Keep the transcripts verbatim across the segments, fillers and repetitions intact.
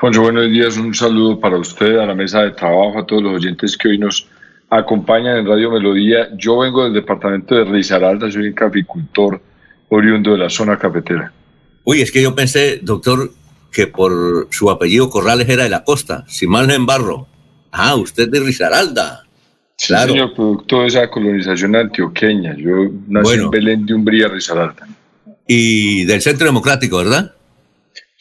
Juancho, buenos días, un saludo para usted, a la mesa de trabajo, a todos los oyentes que hoy nos acompañan en Radio Melodía. Yo vengo del departamento de Risaralda, soy un caficultor oriundo de la zona cafetera. Uy, es que yo pensé, doctor, que por su apellido Corrales era de la costa, si mal no embarro. Ah, usted es de Risaralda. Sí, claro. Señor, producto de esa colonización antioqueña. Yo nací bueno. en Belén de Umbría, Risaralda. Y del Centro Democrático, ¿verdad?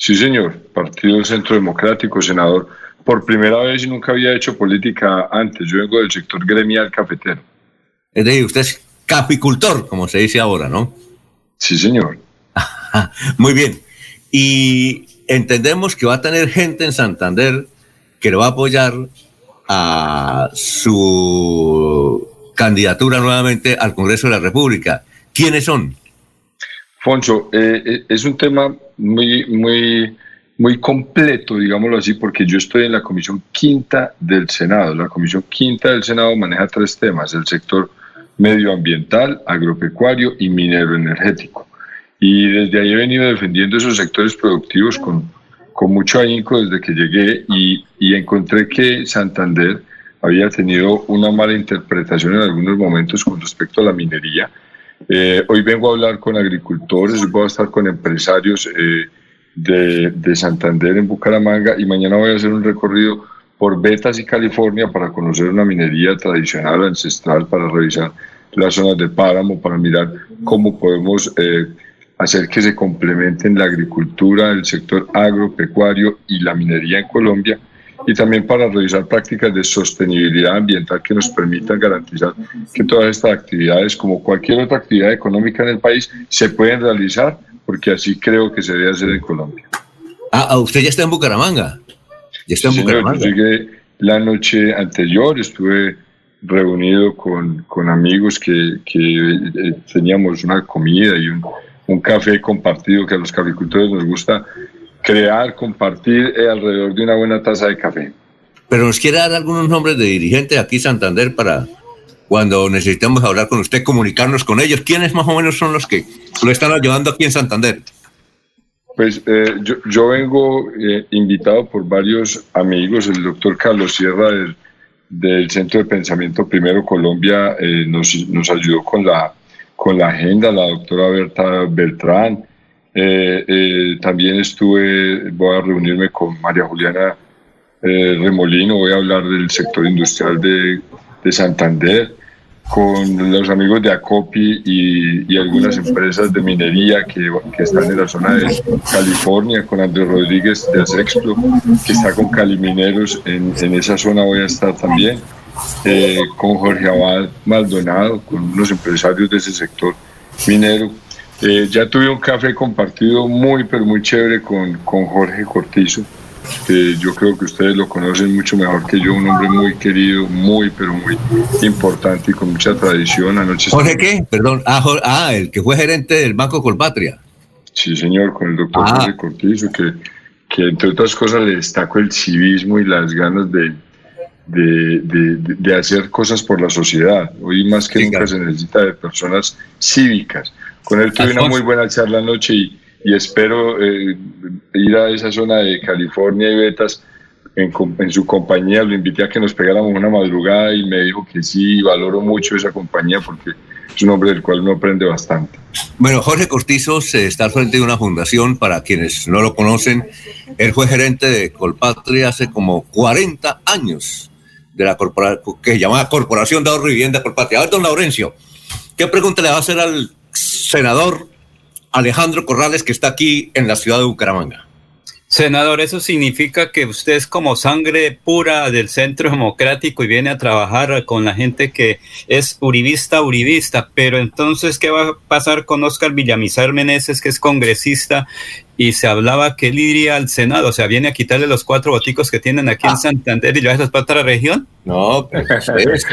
Sí, señor, partido del Centro Democrático, senador. Por primera vez y nunca había hecho política antes. Yo vengo del sector gremial cafetero. Es decir, usted es caficultor, como se dice ahora, ¿no? Sí, señor. Muy bien. Y entendemos que va a tener gente en Santander que le va a apoyar a su candidatura nuevamente al Congreso de la República. ¿Quiénes son? Foncho, eh, es un tema muy, muy, muy completo, digámoslo así, porque yo estoy en la Comisión Quinta del Senado. La Comisión Quinta del Senado maneja tres temas: el sector medioambiental, agropecuario y minero energético. Y desde ahí he venido defendiendo esos sectores productivos con, con mucho ahínco desde que llegué y, y encontré que Santander había tenido una mala interpretación en algunos momentos con respecto a la minería. Eh, hoy vengo a hablar con agricultores, voy a estar con empresarios eh, de, de Santander en Bucaramanga y mañana voy a hacer un recorrido por Betas y California para conocer una minería tradicional, ancestral, para revisar las zonas de páramo, para mirar cómo podemos eh, hacer que se complementen la agricultura, el sector agropecuario y la minería en Colombia, y también para revisar prácticas de sostenibilidad ambiental que nos permitan garantizar que todas estas actividades, como cualquier otra actividad económica en el país, se pueden realizar, porque así creo que se debe hacer en Colombia. Ah, usted ya está en Bucaramanga. Ya está en sí, Bucaramanga. Señor, yo llegué la noche anterior, estuve reunido con, con amigos que, que teníamos una comida y un, un café compartido que a los caficultores nos gusta crear, compartir eh, alrededor de una buena taza de café. Pero nos quiere dar algunos nombres de dirigentes aquí Santander para cuando necesitemos hablar con usted, comunicarnos con ellos. ¿Quiénes más o menos son los que lo están ayudando aquí en Santander? Pues eh, yo, yo vengo eh, invitado por varios amigos. El doctor Carlos Sierra del, del Centro de Pensamiento Primero Colombia eh, nos, nos ayudó con la, con la agenda, la doctora Berta Beltrán. Eh, eh, también estuve, voy a reunirme con María Juliana eh, Remolino, voy a hablar del sector industrial de, de Santander, con los amigos de ACOPI y, y algunas empresas de minería que, que están en la zona de California, con Andrés Rodríguez de Sexto, que está con Cali Mineros, en, en esa zona voy a estar también, eh, con Jorge Abad Maldonado, con unos empresarios de ese sector minero. Eh, ya tuve un café compartido muy, pero muy chévere con, con Jorge Cortizo, que yo creo que ustedes lo conocen mucho mejor que yo, un hombre muy querido, muy, pero muy importante y con mucha tradición. Anoche ¿Jorge estuve... qué? Perdón, ah, Jorge, ah, el que fue gerente del Banco Colpatria. Sí, señor, con el doctor ah. Jorge Cortizo, que, que entre otras cosas le destaco el civismo y las ganas de, de, de, de hacer cosas por la sociedad. Hoy más que sí, nunca claro. se necesita de personas cívicas. Con él tuve una muy buena charla anoche y, y espero eh, ir a esa zona de California y Betas en, en su compañía. Lo invité a que nos pegáramos una madrugada y me dijo que sí, valoro mucho esa compañía porque es un hombre del cual uno aprende bastante. Bueno, Jorge Cortizo se está al frente de una fundación, para quienes no lo conocen. Él fue gerente de Colpatria hace como cuarenta años, de la corpora- que se llama Corporación de Ahorro y Vivienda Colpatria. A ver, don Laurencio, ¿qué pregunta le va a hacer al senador Alejandro Corrales, que está aquí en la ciudad de Bucaramanga? Senador, eso significa que usted es como sangre pura del Centro Democrático y viene a trabajar con la gente que es uribista, uribista. Pero entonces, ¿qué va a pasar con Oscar Villamizar Meneses, que es congresista y se hablaba que él iría al Senado? O sea, ¿viene a quitarle los cuatro boticos que tienen aquí ah. en Santander y llevarlos para otra región? No, pero ustedes...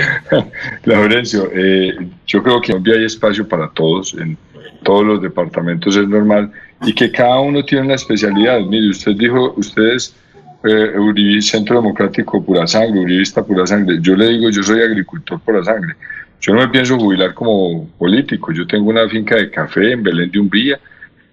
Laurencio, eh, yo creo que hoy hay espacio para todos, en todos los departamentos es normal, y que cada uno tiene una especialidad. Mire, usted dijo, usted es eh, Uribe, Centro Democrático pura sangre, uribista pura sangre. Yo le digo, yo soy agricultor pura sangre. Yo no me pienso jubilar como político. Yo tengo una finca de café en Belén de Umbría.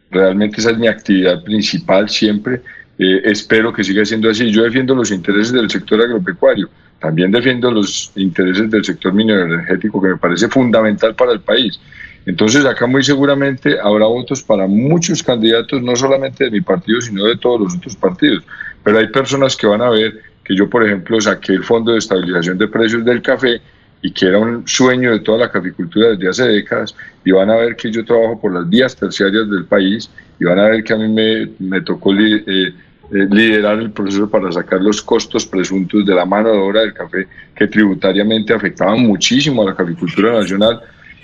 Realmente esa es mi actividad principal siempre. Eh, espero que siga siendo así. Yo defiendo los intereses del sector agropecuario, también defiendo los intereses del sector minero-energético, que me parece fundamental para el país. Entonces acá muy seguramente habrá votos para muchos candidatos, no solamente de mi partido, sino de todos los otros partidos. Pero hay personas que van a ver que yo, por ejemplo, saqué el Fondo de Estabilización de Precios del Café, y que era un sueño de toda la caficultura desde hace décadas, y van a ver que yo trabajo por las vías terciarias del país, y van a ver que a mí me, me tocó li, eh, liderar el proceso para sacar los costos presuntos de la mano de obra del café, que tributariamente afectaban muchísimo a la caficultura nacional.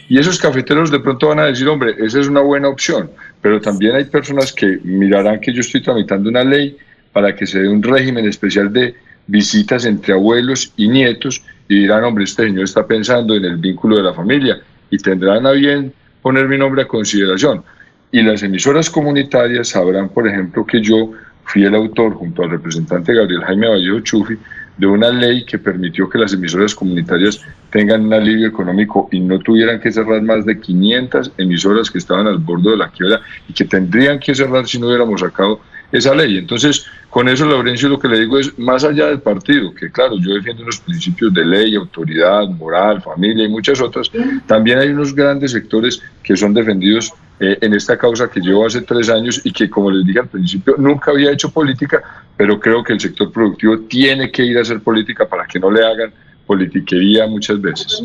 Y esos cafeteros de pronto van a decir, hombre, esa es una buena opción, pero también hay personas que mirarán que yo estoy tramitando una ley para que se dé un régimen especial de visitas entre abuelos y nietos, y dirán, hombre, este señor está pensando en el vínculo de la familia, y tendrán a bien poner mi nombre a consideración. Y las emisoras comunitarias sabrán, por ejemplo, que yo fui el autor, junto al representante Gabriel Jaime Vallejo Chufi, de una ley que permitió que las emisoras comunitarias tengan un alivio económico y no tuvieran que cerrar más de quinientas emisoras que estaban al borde de la quiebra y que tendrían que cerrar si no hubiéramos sacado esa ley. Entonces, con eso, Laurencio, lo que le digo es, más allá del partido, que claro, yo defiendo los principios de ley, autoridad, moral, familia y muchas otras, también hay unos grandes sectores que son defendidos eh, en esta causa que llevo hace tres años y que, como les dije al principio, nunca había hecho política, pero creo que el sector productivo tiene que ir a hacer política para que no le hagan politiquería muchas veces.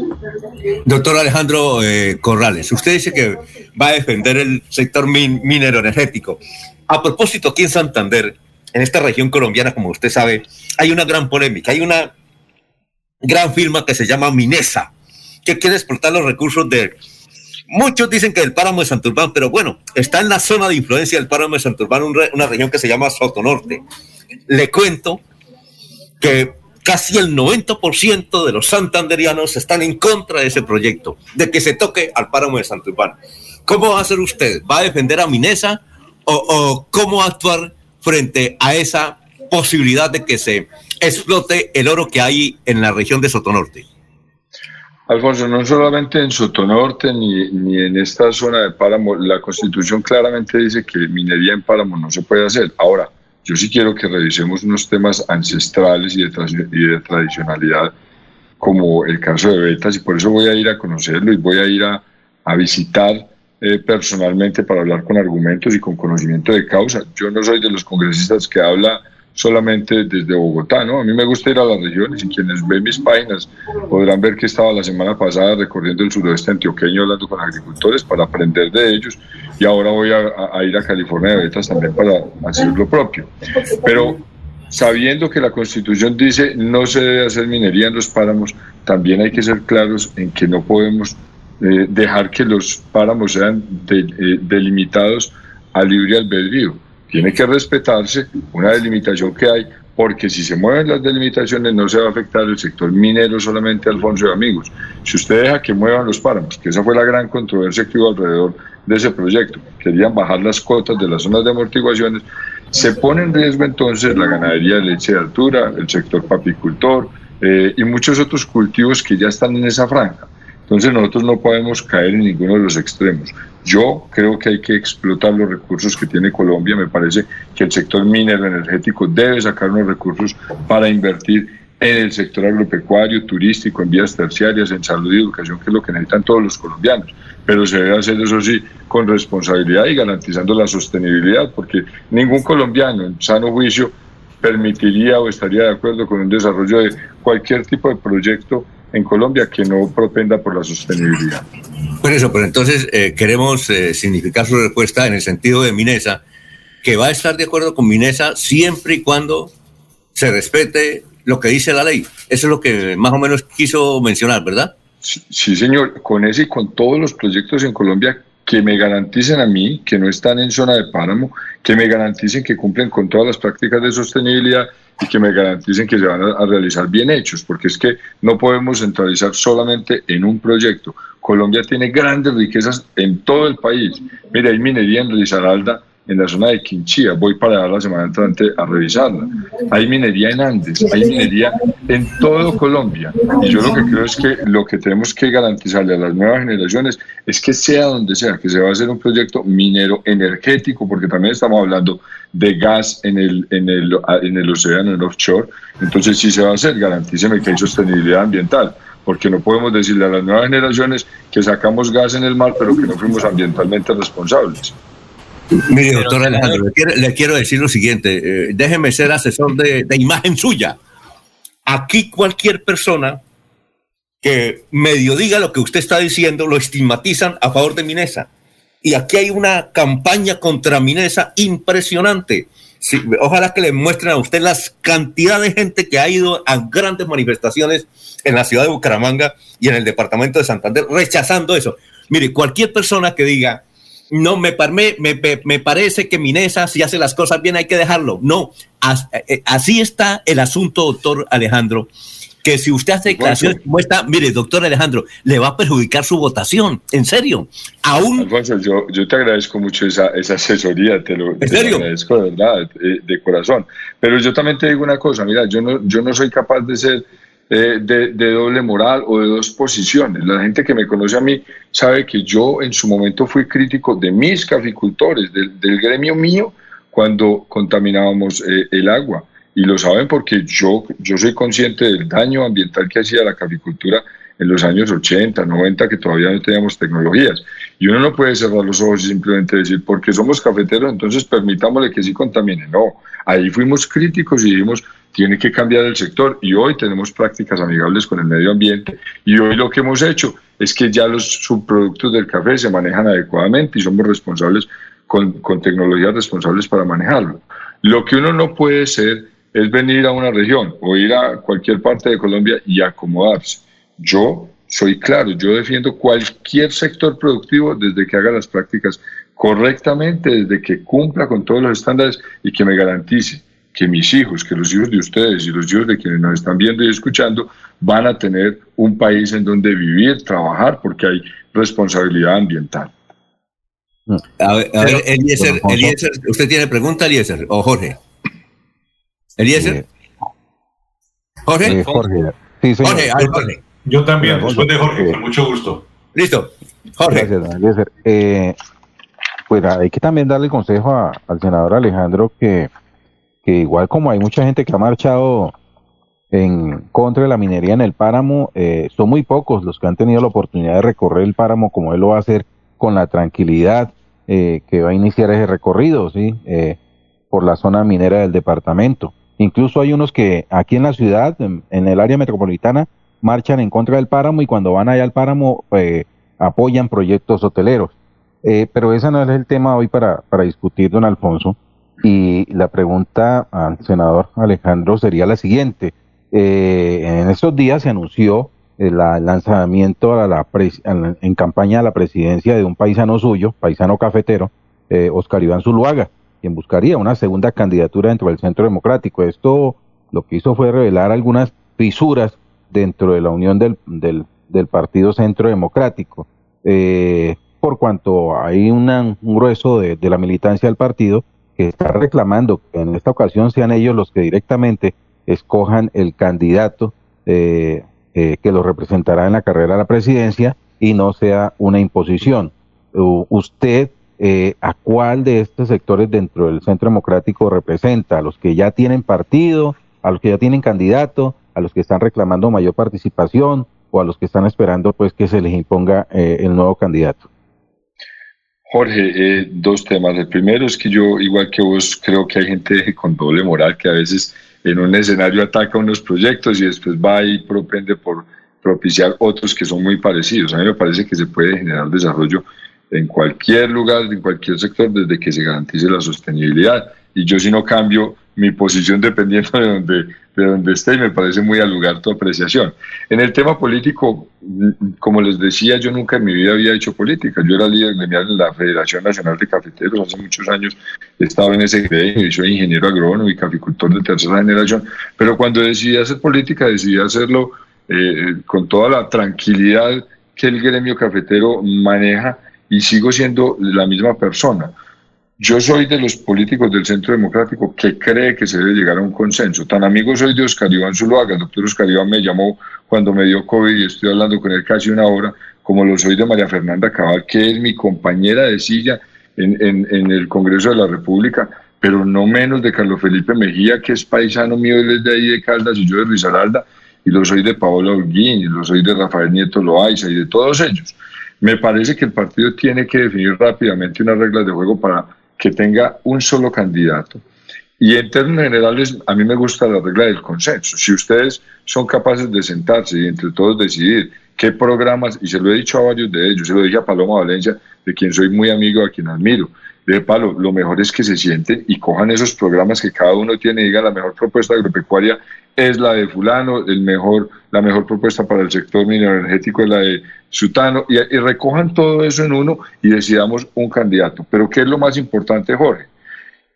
Doctor Alejandro eh, Corrales, usted dice que va a defender el sector min- minero energético. A propósito, aquí en Santander, en esta región colombiana, como usted sabe, hay una gran polémica, hay una gran firma que se llama Minesa, que quiere explotar los recursos de... Muchos dicen que del Páramo de Santurbán, pero bueno, está en la zona de influencia del Páramo de Santurbán, un re, una región que se llama Soto Norte. Le cuento que casi el noventa por ciento de los santanderianos están en contra de ese proyecto, de que se toque al Páramo de Santurbán. ¿Cómo va a hacer usted? ¿Va a defender a Minesa? O, o cómo actuar frente a esa posibilidad de que se explote el oro que hay en la región de Soto Norte. Alfonso, no solamente en Soto Norte ni, ni en esta zona de páramo, la Constitución claramente dice que minería en páramo no se puede hacer. Ahora, yo sí quiero que revisemos unos temas ancestrales y de, tra- y de tradicionalidad, como el caso de Betas, y por eso voy a ir a conocerlo y voy a ir a, a visitar Eh, personalmente para hablar con argumentos y con conocimiento de causa. Yo no soy de los congresistas que habla solamente desde Bogotá, ¿no? A mí me gusta ir a las regiones, y quienes ven mis páginas podrán ver que estaba la semana pasada recorriendo el suroeste antioqueño hablando con agricultores para aprender de ellos, y ahora voy a, a, a ir a California de Betas también para hacer lo propio. Pero sabiendo que la Constitución dice no se debe hacer minería en los páramos, también hay que ser claros en que no podemos Eh, dejar que los páramos sean de, eh, delimitados a libre albedrío. Tiene que respetarse una delimitación que hay, porque si se mueven las delimitaciones no se va a afectar el sector minero solamente, Alfonso y amigos. Si usted deja que muevan los páramos, que esa fue la gran controversia que hubo alrededor de ese proyecto, querían bajar las cuotas de las zonas de amortiguaciones, se pone en riesgo entonces la ganadería de leche de altura, el sector papicultor eh, y muchos otros cultivos que ya están en esa franja. Entonces nosotros no podemos caer en ninguno de los extremos. Yo creo que hay que explotar los recursos que tiene Colombia. Me parece que el sector minero energético debe sacar unos recursos para invertir en el sector agropecuario, turístico, en vías terciarias, en salud y educación, que es lo que necesitan todos los colombianos. Pero se debe hacer eso sí con responsabilidad y garantizando la sostenibilidad, porque ningún colombiano en sano juicio permitiría o estaría de acuerdo con un desarrollo de cualquier tipo de proyecto en Colombia que no propenda por la sostenibilidad. Por eso, pero entonces eh, queremos eh, significar su respuesta en el sentido de Minesa, que va a estar de acuerdo con Minesa siempre y cuando se respete lo que dice la ley. Eso es lo que más o menos quiso mencionar, ¿verdad? Sí, sí, señor. Con ese y con todos los proyectos en Colombia que me garanticen a mí que no están en zona de páramo, que me garanticen que cumplen con todas las prácticas de sostenibilidad y que me garanticen que se van a realizar bien hechos, porque es que no podemos centralizar solamente en un proyecto. Colombia tiene grandes riquezas en todo el país. Mira, hay minería en Risaralda en la zona de Quinchía. Voy para la semana entrante a revisarla. Hay minería en Andes, hay minería en todo Colombia. Y yo lo que creo es que lo que tenemos que garantizarle a las nuevas generaciones es que sea donde sea, que se va a hacer un proyecto minero energético, porque también estamos hablando de gas en el, en el, en el océano, en el offshore. Entonces sí se va a hacer, garantíceme que hay sostenibilidad ambiental, porque no podemos decirle a las nuevas generaciones que sacamos gas en el mar, pero que no fuimos ambientalmente responsables. Mire, doctor Alejandro, le quiero, le quiero decir lo siguiente, eh, déjeme ser asesor de, de imagen suya. Aquí cualquier persona que medio diga lo que usted está diciendo, lo estigmatizan a favor de Minesa. Y aquí hay una campaña contra Minesa impresionante. Sí, ojalá que le muestren a usted las cantidades de gente que ha ido a grandes manifestaciones en la ciudad de Bucaramanga y en el departamento de Santander, rechazando eso. Mire, cualquier persona que diga, no, me, me, me, me parece que Minesa, si hace las cosas bien, hay que dejarlo. No, as, así está el asunto, doctor Alejandro, que si usted hace declaraciones como esta, mire, doctor Alejandro, le va a perjudicar su votación, en serio. Aún... Alfonso, yo, yo te agradezco mucho esa, esa asesoría, te lo, te lo agradezco de verdad, de, de corazón. Pero yo también te digo una cosa, mira, yo no, yo no soy capaz de ser... Eh, de, de doble moral o de dos posiciones. La gente que me conoce a mí sabe que yo en su momento fui crítico de mis caficultores, del, del gremio mío, cuando contaminábamos eh, el agua, y lo saben porque yo, yo soy consciente del daño ambiental que hacía la caficultura en los años ochenta, noventa, que todavía no teníamos tecnologías, y uno no puede cerrar los ojos y simplemente decir porque somos cafeteros, entonces permitámosle que sí contamine. No, ahí fuimos críticos y dijimos tiene que cambiar el sector, y hoy tenemos prácticas amigables con el medio ambiente, y hoy lo que hemos hecho es que ya los subproductos del café se manejan adecuadamente y somos responsables con, con tecnologías responsables para manejarlo. Lo que uno no puede hacer es venir a una región o ir a cualquier parte de Colombia y acomodarse. Yo soy claro, yo defiendo cualquier sector productivo desde que haga las prácticas correctamente, desde que cumpla con todos los estándares y que me garantice que mis hijos, que los hijos de ustedes y los hijos de quienes nos están viendo y escuchando van a tener un país en donde vivir, trabajar, porque hay responsabilidad ambiental. A ver, a ver Eliezer, Eliezer, ¿usted tiene pregunta, Eliezer? ¿O Jorge? ¿Eliezer? ¿Jorge? Eh, Jorge, sí, señor. Jorge, ay, Jorge. Yo también, después de Jorge, con mucho gusto. Listo, Jorge. Gracias, Eliezer. Eh, pues hay que también darle consejo a, al senador Alejandro que que igual como hay mucha gente que ha marchado en contra de la minería en el páramo, eh, son muy pocos los que han tenido la oportunidad de recorrer el páramo como él lo va a hacer, con la tranquilidad eh, que va a iniciar ese recorrido, ¿sí? eh, por la zona minera del departamento. Incluso hay unos que aquí en la ciudad, en, en el área metropolitana, marchan en contra del páramo y cuando van allá al páramo eh, apoyan proyectos hoteleros. Eh, pero ese no es el tema hoy para, para discutir, don Alfonso. Y la pregunta al senador Alejandro sería la siguiente. Eh, en estos días se anunció el lanzamiento a la pres- en campaña a la presidencia de un paisano suyo, paisano cafetero, eh, Oscar Iván Zuluaga, quien buscaría una segunda candidatura dentro del Centro Democrático. Esto lo que hizo fue revelar algunas fisuras dentro de la unión del, del, del Partido Centro Democrático. Eh, por cuanto hay una, un grueso de, de la militancia del partido, que está reclamando que en esta ocasión sean ellos los que directamente escojan el candidato eh, eh, que lo representará en la carrera a la presidencia y no sea una imposición. Uh, ¿Usted eh, a cuál de estos sectores dentro del Centro Democrático representa? ¿A los que ya tienen partido, a los que ya tienen candidato, a los que están reclamando mayor participación o a los que están esperando pues que se les imponga eh, el nuevo candidato? Jorge, eh, dos temas. El primero es que yo, igual que vos, creo que hay gente con doble moral que a veces en un escenario ataca unos proyectos y después va y propende por propiciar otros que son muy parecidos. A mí me parece que se puede generar desarrollo en cualquier lugar, en cualquier sector, desde que se garantice la sostenibilidad. Y yo si no cambio mi posición dependiendo de donde, de donde esté, y me parece muy al lugar tu apreciación. En el tema político, como les decía, yo nunca en mi vida había hecho política. Yo era líder gremial en la Federación Nacional de Cafeteros, hace muchos años he estado en ese gremio y soy ingeniero agrónomo y caficultor de tercera generación, pero cuando decidí hacer política, decidí hacerlo eh, con toda la tranquilidad que el gremio cafetero maneja, y sigo siendo la misma persona. Yo soy de los políticos del Centro Democrático que cree que se debe llegar a un consenso. Tan amigo soy de Oscar Iván Zuluaga. El doctor Oscar Iván me llamó cuando me dio COVID y estoy hablando con él casi una hora, como lo soy de María Fernanda Cabal, que es mi compañera de silla en, en, en el Congreso de la República, pero no menos de Carlos Felipe Mejía, que es paisano mío, él es de ahí de Caldas y yo de Risaralda, y lo soy de Paola Holguín, y lo soy de Rafael Nieto Loaiza y de todos ellos. Me parece que el partido tiene que definir rápidamente unas reglas de juego para que tenga un solo candidato. Y en términos generales, a mí me gusta la regla del consenso. Si ustedes son capaces de sentarse y entre todos decidir qué programas, y se lo he dicho a varios de ellos, se lo dije a Paloma Valencia, de quien soy muy amigo, a quien admiro, de Palo, lo mejor es que se sienten y cojan esos programas que cada uno tiene y digan: la mejor propuesta agropecuaria es la de fulano, el mejor, la mejor propuesta para el sector mineroenergético es la de sutano, y, y recojan todo eso en uno y decidamos un candidato. Pero ¿qué es lo más importante, Jorge?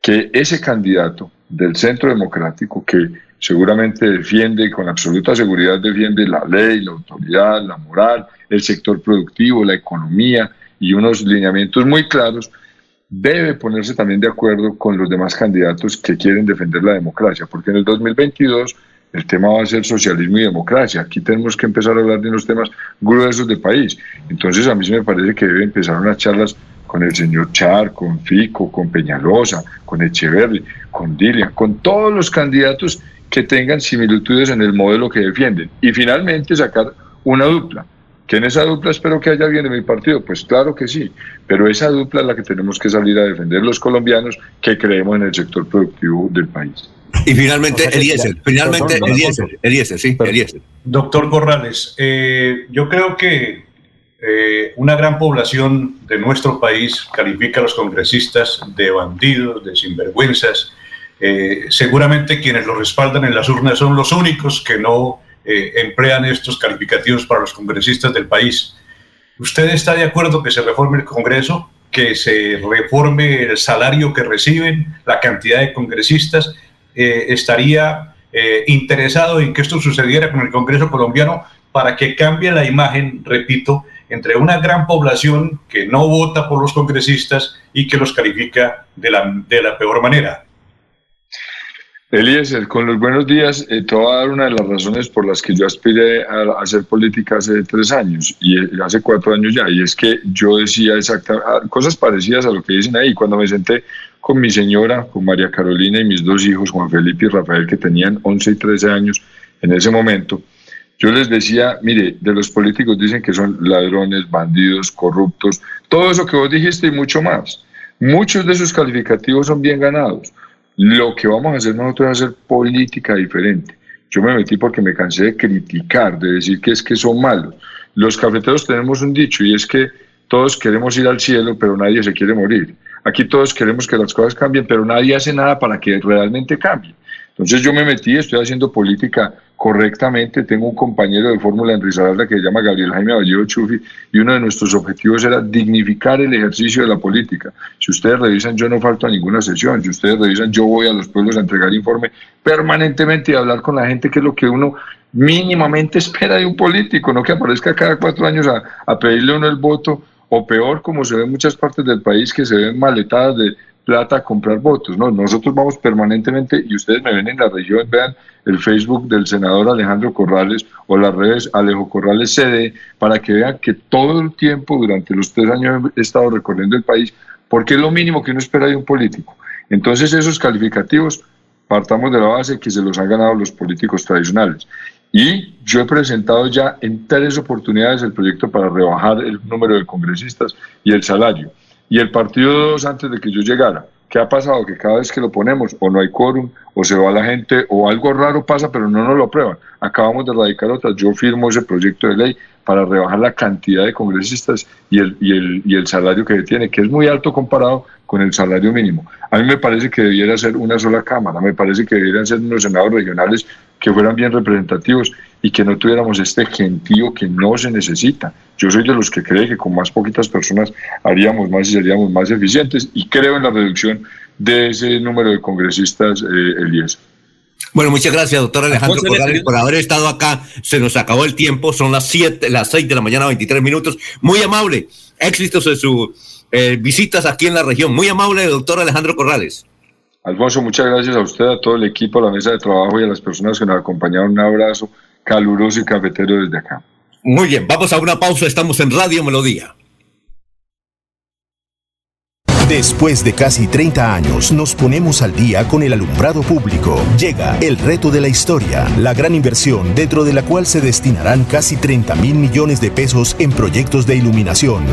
Que ese candidato del Centro Democrático, que seguramente defiende, y con absoluta seguridad defiende, la ley, la autoridad, la moral, el sector productivo, la economía y unos lineamientos muy claros, debe ponerse también de acuerdo con los demás candidatos que quieren defender la democracia, porque en el dos mil veintidós el tema va a ser socialismo y democracia. Aquí tenemos que empezar a hablar de unos temas gruesos de país. Entonces a mí sí me parece que debe empezar unas charlas con el señor Char, con Fico, con Peñalosa, con Echeverri, con Dilian, con todos los candidatos que tengan similitudes en el modelo que defienden, y finalmente sacar una dupla. ¿Que en esa dupla espero que haya alguien de mi partido? Pues claro que sí, pero esa dupla es la que tenemos que salir a defender los colombianos que creemos en el sector productivo del país. Y finalmente, o sea, Eliezer, ya, finalmente perdón, Eliezer, no, no, no. Eliezer, sí, pero, Eliezer. Doctor Corrales, eh, yo creo que eh, una gran población de nuestro país califica a los congresistas de bandidos, de sinvergüenzas. Eh, seguramente quienes los respaldan en las urnas son los únicos que no Eh, emplean estos calificativos para los congresistas del país. ¿Usted está de acuerdo que se reforme el Congreso, que se reforme el salario que reciben, la cantidad de congresistas? Eh, ¿Estaría eh, interesado en que esto sucediera con el Congreso colombiano para que cambie la imagen, repito, entre una gran población que no vota por los congresistas y que los califica de la, de la peor manera? Eliezer, con los buenos días, eh, te voy a dar una de las razones por las que yo aspiré a, a hacer política hace tres años, y hace cuatro años ya, y es que yo decía exactamente cosas parecidas a lo que dicen ahí. Cuando me senté con mi señora, con María Carolina y mis dos hijos, Juan Felipe y Rafael, que tenían once y trece años en ese momento, yo les decía: mire, de los políticos dicen que son ladrones, bandidos, corruptos, todo eso que vos dijiste y mucho más. Muchos de sus calificativos son bien ganados. Lo que vamos a hacer nosotros es hacer política diferente. Yo me metí porque me cansé de criticar, de decir que es que son malos. Los cafeteros tenemos un dicho, y es que todos queremos ir al cielo, pero nadie se quiere morir. Aquí todos queremos que las cosas cambien, pero nadie hace nada para que realmente cambien. Entonces yo me metí, estoy haciendo política correctamente. Tengo un compañero de fórmula en Risaralda que se llama Gabriel Jaime Vallejo Chufi, y uno de nuestros objetivos era dignificar el ejercicio de la política. Si ustedes revisan, yo no falto a ninguna sesión. Si ustedes revisan, yo voy a los pueblos a entregar informe permanentemente y a hablar con la gente, que es lo que uno mínimamente espera de un político, no que aparezca cada cuatro años a, a pedirle uno el voto, o peor, como se ve en muchas partes del país, que se ven maletadas de plata a comprar votos. No, nosotros vamos permanentemente, y ustedes me ven en la región, vean el Facebook del senador Alejandro Corrales o las redes Alejo Corrales C D, para que vean que todo el tiempo, durante los tres años, he estado recorriendo el país, porque es lo mínimo que uno espera de un político. Entonces esos calificativos, partamos de la base que se los han ganado los políticos tradicionales. Y yo he presentado ya en tres oportunidades el proyecto para rebajar el número de congresistas y el salario. Y el partido dos, antes de que yo llegara, ¿qué ha pasado? Que cada vez que lo ponemos, o no hay quórum, o se va la gente, o algo raro pasa, pero no nos lo aprueban. Acabamos de radicar otra. Yo firmo ese proyecto de ley para rebajar la cantidad de congresistas y el, y el, y el salario que tiene, que es muy alto comparado con el salario mínimo. A mí me parece que debiera ser una sola Cámara, me parece que debieran ser unos senados regionales que fueran bien representativos y que no tuviéramos este gentío que no se necesita. Yo soy de los que cree que con más poquitas personas haríamos más y seríamos más eficientes, y creo en la reducción de ese número de congresistas, eh, Eliezer. Bueno, muchas gracias, doctor Alejandro Corrales, por haber estado acá. Se nos acabó el tiempo, son las siete, las seis de la mañana, veintitrés minutos. Muy amable, éxitos en su eh, visitas aquí en la región. Muy amable, doctor Alejandro Corrales. Alfonso, muchas gracias a usted, a todo el equipo, a la mesa de trabajo y a las personas que nos acompañaron. Un abrazo caluroso y cafetero desde acá. Muy bien, vamos a una pausa. Estamos en Radio Melodía. Después de casi treinta años, nos ponemos al día con el alumbrado público. Llega el reto de la historia, la gran inversión dentro de la cual se destinarán casi treinta mil millones de pesos en proyectos de iluminación.